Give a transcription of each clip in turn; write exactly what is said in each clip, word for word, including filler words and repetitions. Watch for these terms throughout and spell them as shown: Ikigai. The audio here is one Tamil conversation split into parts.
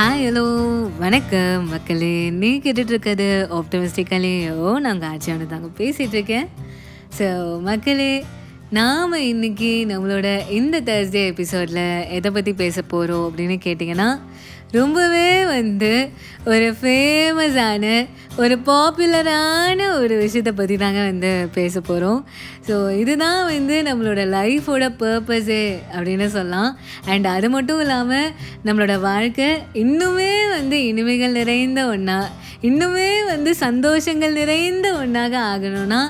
ஹாய் ஹலோ வணக்கம் மக்களே, நீ கேட்டுட்ருக்கிறது ஆப்டமிஸ்டிக்கல்லியூ. நாங்கள் ஆட்சியானு தாங்க பேசிகிட்ருக்கேன். ஸோ மக்களே, நாம் இன்றைக்கி நம்மளோட இந்த தேர்ஸ்டே எபிசோடில் எதை பற்றி பேச போகிறோம் அப்படின்னு கேட்டிங்கன்னா, ரொம்பவே வந்து ஒரு ஃபேமஸான ஒரு பாப்புலரான ஒரு விஷயத்தை பற்றி தாங்க வந்து பேச போகிறோம். ஸோ இதுதான் வந்து நம்மளோட லைஃபோட பர்பஸே அப்படின்னு சொல்லலாம். அண்ட் அது மட்டும் இல்லாமல் நம்மளோட வாழ்க்கை இன்னுமே வந்து இனிமைகள் நிறைந்த ஒன்றா, இன்னுமே வந்து சந்தோஷங்கள் நிறைந்த ஒன்றாக ஆகணும்னா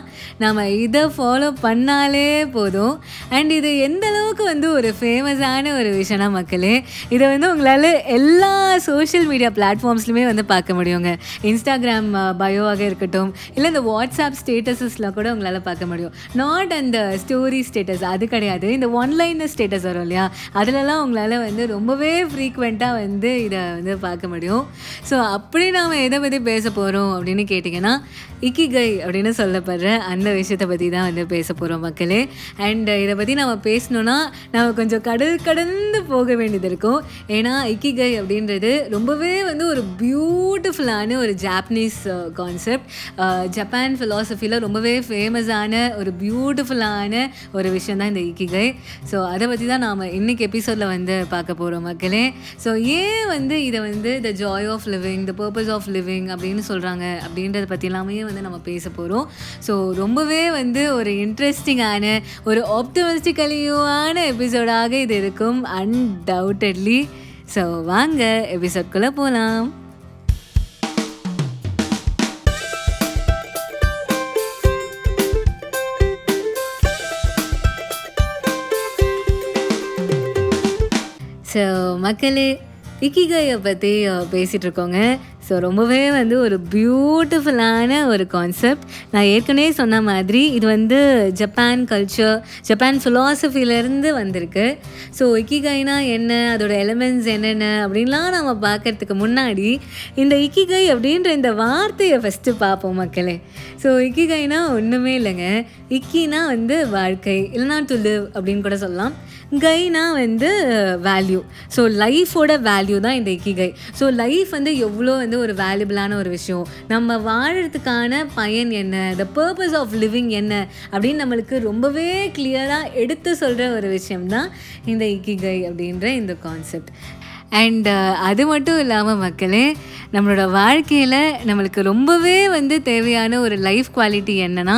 நாம் இதை ஃபாலோ பண்ணாலே போதும். அண்ட் இது எந்த அளவுக்கு வந்து ஒரு ஃபேமஸான ஒரு விஷயம்னா மக்களே, இதை வந்து உங்களால் எல்லா சோஷியல் மீடியா பிளாட்ஃபார்ம்ஸ்லையுமே வந்து பார்க்க முடியுங்க. இன்ஸ்டாகிராம் பயோவாக இருக்கட்டும், இல்லை இந்த வாட்ஸ்அப் ஸ்டேட்டஸஸ்லாம் கூட உங்களால் பார்க்க முடியும். நாட் அந்த ஸ்டோரி ஸ்டேட்டஸ், அது கிடையாது, இந்த ஒன்லைன் ஸ்டேட்டஸ் வரும் இல்லையா, அதிலலாம் உங்களால் வந்து ரொம்பவே ஃப்ரீக்வெண்ட்டாக வந்து இதை வந்து பார்க்க முடியும். ஸோ அப்படி நாம் எதை பற்றி பேச போகிறோம் அப்படின்னு கேட்டிங்கன்னா, இக்கிகை அப்படின்னு சொல்லப்படுற அந்த விஷயத்தை பற்றி தான் வந்து பேச போகிறோம் மக்களே. அண்ட் இதை பற்றி நம்ம பேசணுன்னா நம்ம கொஞ்சம் கடல் கடந்து போக வேண்டியது இருக்கும். ஏன்னா இக்கிகை அப்படின்றது ரொம்பவே வந்து ஒரு பியூட்டிஃபுல்லான ஒரு ஜாப்பனீஸ் கான்செப்ட், ஜப்பான் ஃபிலாசபியில் ரொம்பவே ஃபேமஸான ஒரு பியூட்டிஃபுல்லான ஒரு விஷயம் தான் இந்த இக்கிகை. ஸோ அதை பற்றி தான் நாம் இன்றைக்கி எபிசோடில் வந்து பார்க்க போகிறோம் மக்களே. ஸோ ஏன் வந்து இதை வந்து the joy of living, the purpose of living அப்படின்னு சொல்கிறாங்க அப்படின்றத பற்றி எல்லாமே வந்து நம்ம பேச போகிறோம். ஸோ ரொம்பவே வந்து ஒரு இன்ட்ரெஸ்டிங்கான ஒரு ஆப்டிமிஸ்டிக்கல்லியூவான எபிசோடாக இது இருக்கும் அன்டவுட்டட்லி. ஸோ வாங்க எபிசோட்குள்ளே போகலாம். ஸோ மக்களே, இக்கிகையை பற்றி பேசிகிட்ருக்கோங்க. ஸோ ரொம்பவே வந்து ஒரு பியூட்டிஃபுல்லான ஒரு கான்செப்ட். நான் ஏற்கனவே சொன்ன மாதிரி இது வந்து ஜப்பான் கல்ச்சர், ஜப்பான் ஃபிலாசபிலேருந்து வந்திருக்கு. ஸோ இக்கிகைனா என்ன, அதோட எலிமெண்ட்ஸ் என்னென்ன அப்படின்லாம் நம்ம பார்க்குறதுக்கு முன்னாடி இந்த இக்கிகை அப்படின்ற இந்த வார்த்தையை ஃபஸ்ட்டு பார்ப்போம் மக்களே. ஸோ இக்கிகைனா ஒன்றுமே இல்லைங்க. இக்கினா வந்து வாழ்க்கை, இல்லைனா டு லிவ் அப்படின்னு கூட சொல்லலாம். கைனா வந்து வேல்யூ. ஸோ லைஃபோட வேல்யூ தான் இந்த இக்கிகை. ஸோ லைஃப் வந்து எவ்வளோ வந்து ஒரு வேல்யூபிளான ஒரு விஷயம், நம்ம வாழறதுக்கான பயன் என்ன, த பர்பஸ் ஆஃப் லிவிங் என்ன அப்படின்னு நம்மளுக்கு ரொம்பவே கிளியராக எடுத்து சொல்கிற ஒரு விஷயம்தான் இந்த இக்கிகை அப்படின்ற இந்த கான்செப்ட். அண்ட் அது மட்டும் இல்லாமல் மக்களே, நம்மளோட வாழ்க்கையில் நம்மளுக்கு ரொம்பவே வந்து தேவையான ஒரு லைஃப் குவாலிட்டி என்னென்னா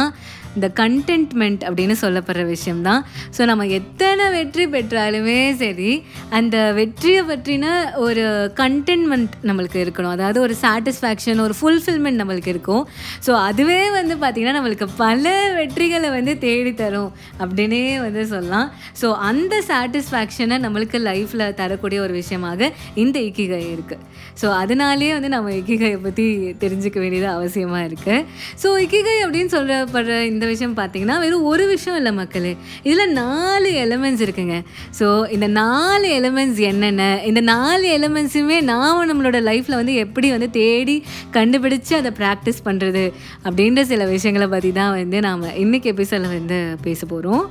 இந்த கண்டென்ட்மெண்ட் அப்படின்னு சொல்லப்படுற விஷயம்தான். ஸோ நம்ம எத்தனை வெற்றி பெற்றாலுமே சரி, அந்த வெற்றியை பற்றின ஒரு கண்டென்ட்மெண்ட் நம்மளுக்கு இருக்கணும். அதாவது ஒரு சாட்டிஸ்ஃபேக்ஷன், ஒரு ஃபுல்ஃபில்மெண்ட் நம்மளுக்கு இருக்கும். ஸோ அதுவே வந்து பார்த்திங்கன்னா நம்மளுக்கு பல வெற்றிகளை வந்து தேடித்தரும் அப்படின்னே வந்து சொல்லலாம். ஸோ அந்த சாட்டிஸ்ஃபேக்ஷனை நம்மளுக்கு லைஃப்பில் தரக்கூடிய ஒரு விஷயமாக இந்த இக்கிகை இருக்குது. ஸோ அதனாலேயே வந்து நம்ம இக்கிகையை பற்றி தெரிஞ்சுக்க வேண்டியது அவசியமாக இருக்குது. ஸோ இக்கிகை அப்படின்னு சொல்லப்படுற இந்த இந்த விஷயம் பார்த்தீங்கன்னா வெறும் ஒரு விஷயம் இல்லை மக்களே, இதில் நாலு எலிமெண்ட்ஸ் இருக்குங்க. ஸோ இந்த நாலு எலிமெண்ட்ஸ் என்னென்ன, இந்த நாலு எலிமெண்ட்ஸுமே நாம் நம்மளோட லைஃப்பில் வந்து எப்படி வந்து தேடி கண்டுபிடிச்சு அதை ப்ராக்டிஸ் பண்ணுறது அப்படின்ற சில விஷயங்களை பற்றி தான் வந்து நாம் இன்றைக்கி எபிசோடில் வந்து பேச போகிறோம்.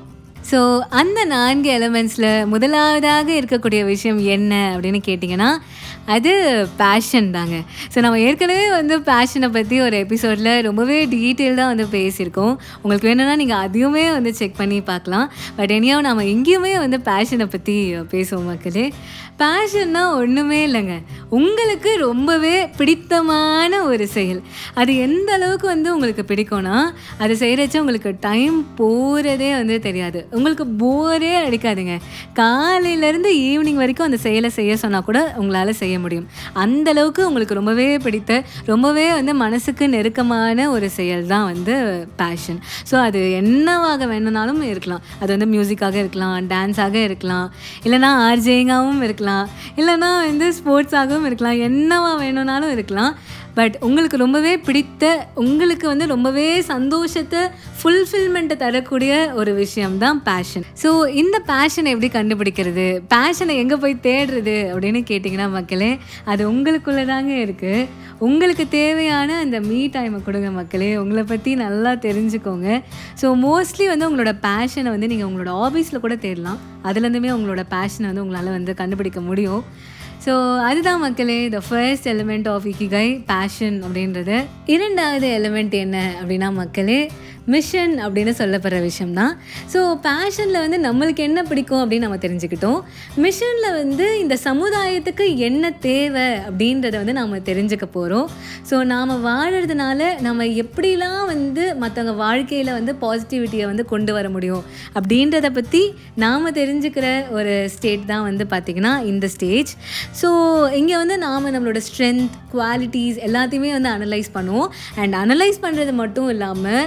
ஸோ அந்த நான்கு எலிமெண்ட்ஸில் முதலாவதாக இருக்கக்கூடிய விஷயம் என்ன அப்படின்னு கேட்டிங்கன்னா, அது பேஷன் தாங்க. ஸோ நம்ம ஏற்கனவே வந்து பேஷனை பற்றி ஒரு எபிசோடில் ரொம்பவே டீட்டெயில்டாக வந்து பேசியிருக்கோம். உங்களுக்கு வேணும்னா நீங்கள் அதையுமே வந்து செக் பண்ணி பார்க்கலாம். பட் எனியாவும் நம்ம எங்கேயுமே வந்து பேஷனை பற்றி பேசுவோம் மக்களே. பேஷன்னா ஒன்றுமே இல்லைங்க, உங்களுக்கு ரொம்பவே பிடித்தமான ஒரு செயல். அது எந்த அளவுக்கு வந்து உங்களுக்கு பிடிக்கும்னா, அது செய்கிறச்ச உங்களுக்கு டைம் போகிறதே வந்து தெரியாது, உங்களுக்கு போரே அடிக்காதுங்க. காலையிலேருந்து ஈவினிங் வரைக்கும் அந்த செயலை செய்ய சொன்னால் கூட உங்களால் செய்ய முடியும். அந்தளவுக்கு உங்களுக்கு ரொம்பவே பிடித்த, ரொம்பவே வந்து மனசுக்கு நெருக்கமான ஒரு செயல் தான் வந்து பேஷன். ஸோ அது என்னவாக வேணும்னாலும் இருக்கலாம். அது வந்து மியூசிக்காக இருக்கலாம், டான்ஸாக இருக்கலாம், இல்லைனா ஆர்ஜேயிங்காகவும் இருக்கலாம், இல்லைனா வந்து ஸ்போர்ட்ஸாகவும் இருக்கலாம், என்னவாக வேணும்னாலும் இருக்கலாம். பட் உங்களுக்கு ரொம்பவே பிடித்த, உங்களுக்கு வந்து ரொம்பவே சந்தோஷத்தை, ஃபுல்ஃபில்மெண்ட்டை தரக்கூடிய ஒரு விஷயம்தான் பேஷன். ஸோ இந்த பேஷனை எப்படி கண்டுபிடிக்கிறது, பேஷனை எங்கே போய் தேடுறது அப்படின்னு கேட்டிங்கன்னா மக்களே, அது உங்களுக்குள்ளே தாங்க இருக்குது. உங்களுக்கு தேவையான அந்த மீ டைமை கொடுங்க மக்களே, உங்களை பற்றி நல்லா தெரிஞ்சுக்கோங்க. ஸோ மோஸ்ட்லி வந்து உங்களோட பேஷனை வந்து நீங்கள் உங்களோட ஹாபீஸில் கூட தேடலாம். அதுலேருந்துமே உங்களோட பேஷனை வந்து உங்களால் வந்து கண்டுபிடிக்க முடியும். ஸோ அதுதான் மக்களே the first element of ikigai, passion அப்படின்றது. இரண்டாவது எலிமெண்ட் என்ன அப்படின்னா மக்களே மிஷன் அப்படின்னு சொல்லப்படுற விஷயம்தான். ஸோ பேஷனில் வந்து நம்மளுக்கு என்ன பிடிக்கும் அப்படின்னு நம்ம தெரிஞ்சுக்கிட்டோம். மிஷனில் வந்து இந்த சமுதாயத்துக்கு என்ன தேவை அப்படின்றத வந்து நாம் தெரிஞ்சுக்க போகிறோம். ஸோ நாம் வாழறதுனால நம்ம எப்படிலாம் வந்து மற்றவங்க வாழ்க்கையில் வந்து பாசிட்டிவிட்டியை வந்து கொண்டு வர முடியும் அப்படின்றத பற்றி நாம் தெரிஞ்சுக்கிற ஒரு ஸ்டேட் தான் வந்து பார்த்திங்கன்னா இந்த ஸ்டேஜ். ஸோ இங்கே வந்து நாம் நம்மளோட ஸ்ட்ரென்த், குவாலிட்டிஸ் எல்லாத்தையுமே வந்து அனலைஸ் பண்ணுவோம். அண்ட் அனலைஸ் பண்ணுறது மட்டும் இல்லாமல்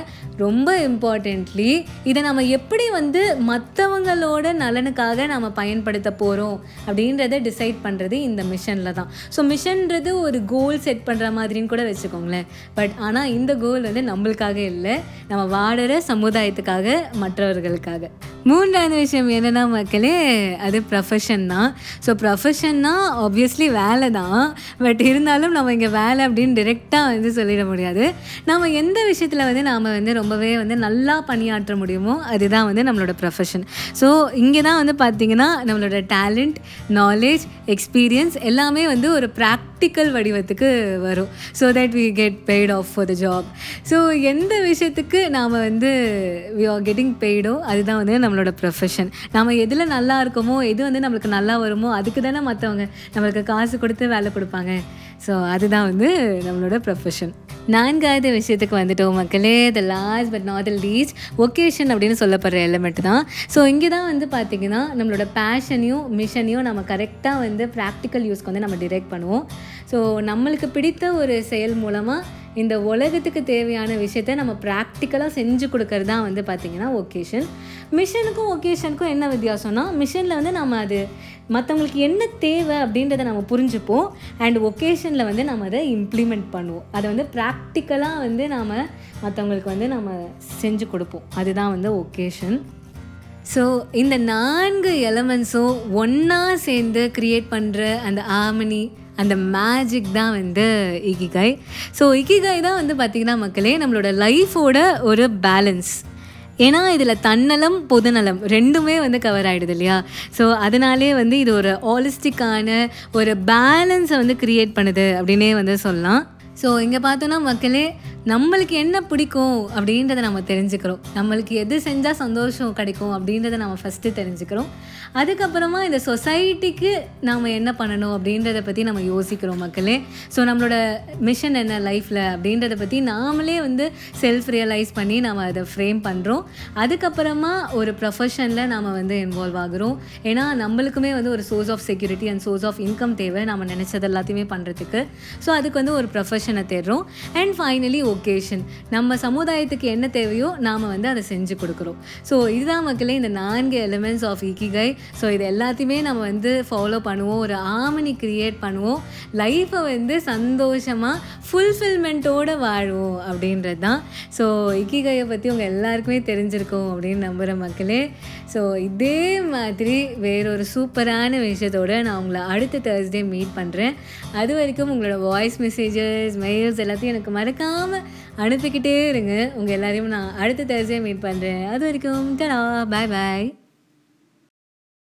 ரொம்ப இம்பார்ட்டன்ட்லி இதை நம்ம எப்படி வந்து மற்றவங்களோட நலனுக்காக நம்ம பயன்படுத்த போகிறோம் அப்படின்றத டிசைட் பண்ணுறது இந்த மிஷனில் தான். ஸோ மிஷன்றது ஒரு கோல் செட் பண்ணுற மாதிரின்னு கூட வச்சுக்கோங்களேன். பட் ஆனால் இந்த கோல் வந்து நம்மளுக்காக இல்லை, நம்ம வாடுற சமுதாயத்துக்காக, மற்றவர்களுக்காக. மூன்றாவது விஷயம் என்னென்னா மக்களே அது ப்ரொஃபஷன் தான். ஸோ ப்ரொஃபஷன்னா ஆப்வியஸ்லி வேலை தான். பட் இருந்தாலும் நம்ம இங்கே வேலை அப்படின்னு டிரெக்டாக வந்து சொல்லிட முடியாது. நம்ம எந்த விஷயத்தில் வந்து நாம் வந்து ரொம்பவே வந்து நல்லா பணியாற்ற முடியுமோ அதுதான் வந்து நம்மளோட ப்ரொஃபஷன். ஸோ இங்கே தான் வந்து பார்த்திங்கன்னா நம்மளோட டேலண்ட், நாலேஜ், எக்ஸ்பீரியன்ஸ் எல்லாமே வந்து ஒரு ப்ராக்டிக்கல் வடிவத்துக்கு வரும். So that we get paid off for the job. So எந்த விஷயத்துக்கு நாம் வந்து வி ஆர் கெட்டிங் பெய்டோ அதுதான் வந்து நம்ம நம்மளோட ப்ரொஃபஷன். நம்ம எதில் நல்லா இருக்கோமோ, எது வந்து நம்மளுக்கு நல்லா வருமோ அதுக்கு தானே மற்றவங்க நம்மளுக்கு காசு கொடுத்து வேலை கொடுப்பாங்க. ஸோ அதுதான் வந்து நம்மளோட ப்ரொஃபஷன். நான்காவது விஷயத்துக்கு வந்துட்டோம் மக்களே, the last but not the least vocation அப்படின்னு சொல்லப்படுற எலிமெண்ட் தான். ஸோ இங்கே தான் வந்து பார்த்திங்கன்னா நம்மளோட பேஷனையும் மிஷனையும் நம்ம கரெக்டாக வந்து ப்ராக்டிக்கல் யூஸ்க்கு வந்து நம்ம டிரெக்ட் பண்ணுவோம். ஸோ நம்மளுக்கு பிடித்த ஒரு செயல் மூலமாக இந்த உலகத்துக்கு தேவையான விஷயத்த நம்ம ப்ராக்டிக்கலாக செஞ்சு கொடுக்கறது தான் வந்து பார்த்திங்கன்னா ஒகேஷன். மிஷனுக்கும் ஒகேஷனுக்கும் என்ன வித்தியாசம்னா மிஷனில் வந்து நம்ம அது மற்றவங்களுக்கு என்ன தேவை அப்படின்றத நம்ம புரிஞ்சுப்போம். அண்ட் ஒகேஷனில் வந்து நம்ம அதை இம்ப்ளிமெண்ட் பண்ணுவோம், அதை வந்து ப்ராக்டிக்கலாக வந்து நாம் மற்றவங்களுக்கு வந்து நம்ம செஞ்சு கொடுப்போம். அதுதான் வந்து ஒகேஷன். ஸோ இந்த நான்கு எலமெண்ட்ஸும் ஒன்றா சேர்ந்து க்ரியேட் பண்ணுற அந்த ஹார்மனி, அந்த மேஜிக் தான் வந்து இக்கிகை. ஸோ இக்கிகை தான் வந்து பார்த்திங்கன்னா மக்களே நம்மளோட லைஃபோட ஒரு பேலன்ஸ். ஏன்னா இதில் தன்னலம், பொதுநலம் ரெண்டுமே வந்து கவர் ஆகிடுது இல்லையா? ஸோ அதனாலே வந்து இது ஒரு ஹாலிஸ்டிக்கான ஒரு பேலன்ஸை வந்து க்ரியேட் பண்ணுது அப்படின்னே வந்து சொல்லலாம். ஸோ இங்கே பார்த்தோன்னா மக்களே நம்மளுக்கு என்ன பிடிக்கும் அப்படின்றத நம்ம தெரிஞ்சுக்கிறோம். நம்மளுக்கு எது செஞ்சால் சந்தோஷம் கிடைக்கும் அப்படின்றத நம்ம ஃபஸ்ட்டு தெரிஞ்சுக்கிறோம். அதுக்கப்புறமா இந்த சொசைட்டிக்கு நாம் என்ன பண்ணணும் அப்படின்றத பற்றி நம்ம யோசிக்கிறோம் மக்களே. ஸோ நம்மளோட மிஷன் என்ன லைஃப்பில் அப்படின்றத பற்றி நாமளே வந்து செல்ஃப் ரியலைஸ் பண்ணி நாம் அதை ஃப்ரேம் பண்ணுறோம். அதுக்கப்புறமா ஒரு ப்ரொஃபஷனில் நாம் வந்து இன்வால்வ் ஆகுறோம். ஏன்னா நம்மளுக்குமே வந்து ஒரு source of security and source of income தேவை, நம்ம நினச்சது எல்லாத்தையுமே பண்ணுறதுக்கு. ஸோ அதுக்கு வந்து ஒரு ப்ரொஃபஷனை தேடுறோம். அண்ட் ஃபைனலி ஒகேஷன், நம்ம சமுதாயத்துக்கு என்ன தேவையோ நாம் வந்து அதை செஞ்சு கொடுக்குறோம். ஸோ இதுதான் மக்களே இந்த நான்கு எலிமெண்ட்ஸ் ஆஃப் இக்கிகை. ஸோ இது எல்லாத்தையுமே நம்ம வந்து ஃபாலோ பண்ணுவோம், ஒரு ஹார்மனி க்ரியேட் பண்ணுவோம், லைஃப்பை வந்து சந்தோஷமாக ஃபுல்ஃபில்மெண்ட்டோடு வாழ்வோம் அப்படின்றது தான். ஸோ இக்கிகையை பற்றி உங்கள் எல்லாருக்குமே தெரிஞ்சிருக்கோம் அப்படின்னு நம்புகிற மக்களே. ஸோ இதே மாதிரி வேறொரு சூப்பரான விஷயத்தோடு நான் உங்களை அடுத்த தேர்ஸ்டே மீட் பண்ணுறேன். அது வரைக்கும் உங்களோட வாய்ஸ் மெசேஜஸ், மெயில்ஸ் எல்லாத்தையும் எனக்கு மறக்காமல் அனுப்பிக்கிட்டே இருங்க. உங்கள் எல்லாரையும் நான் அடுத்த தேர்ஸ்டே மீட் பண்ணுறேன். அது வரைக்கும் டடா, பாய் பாய்.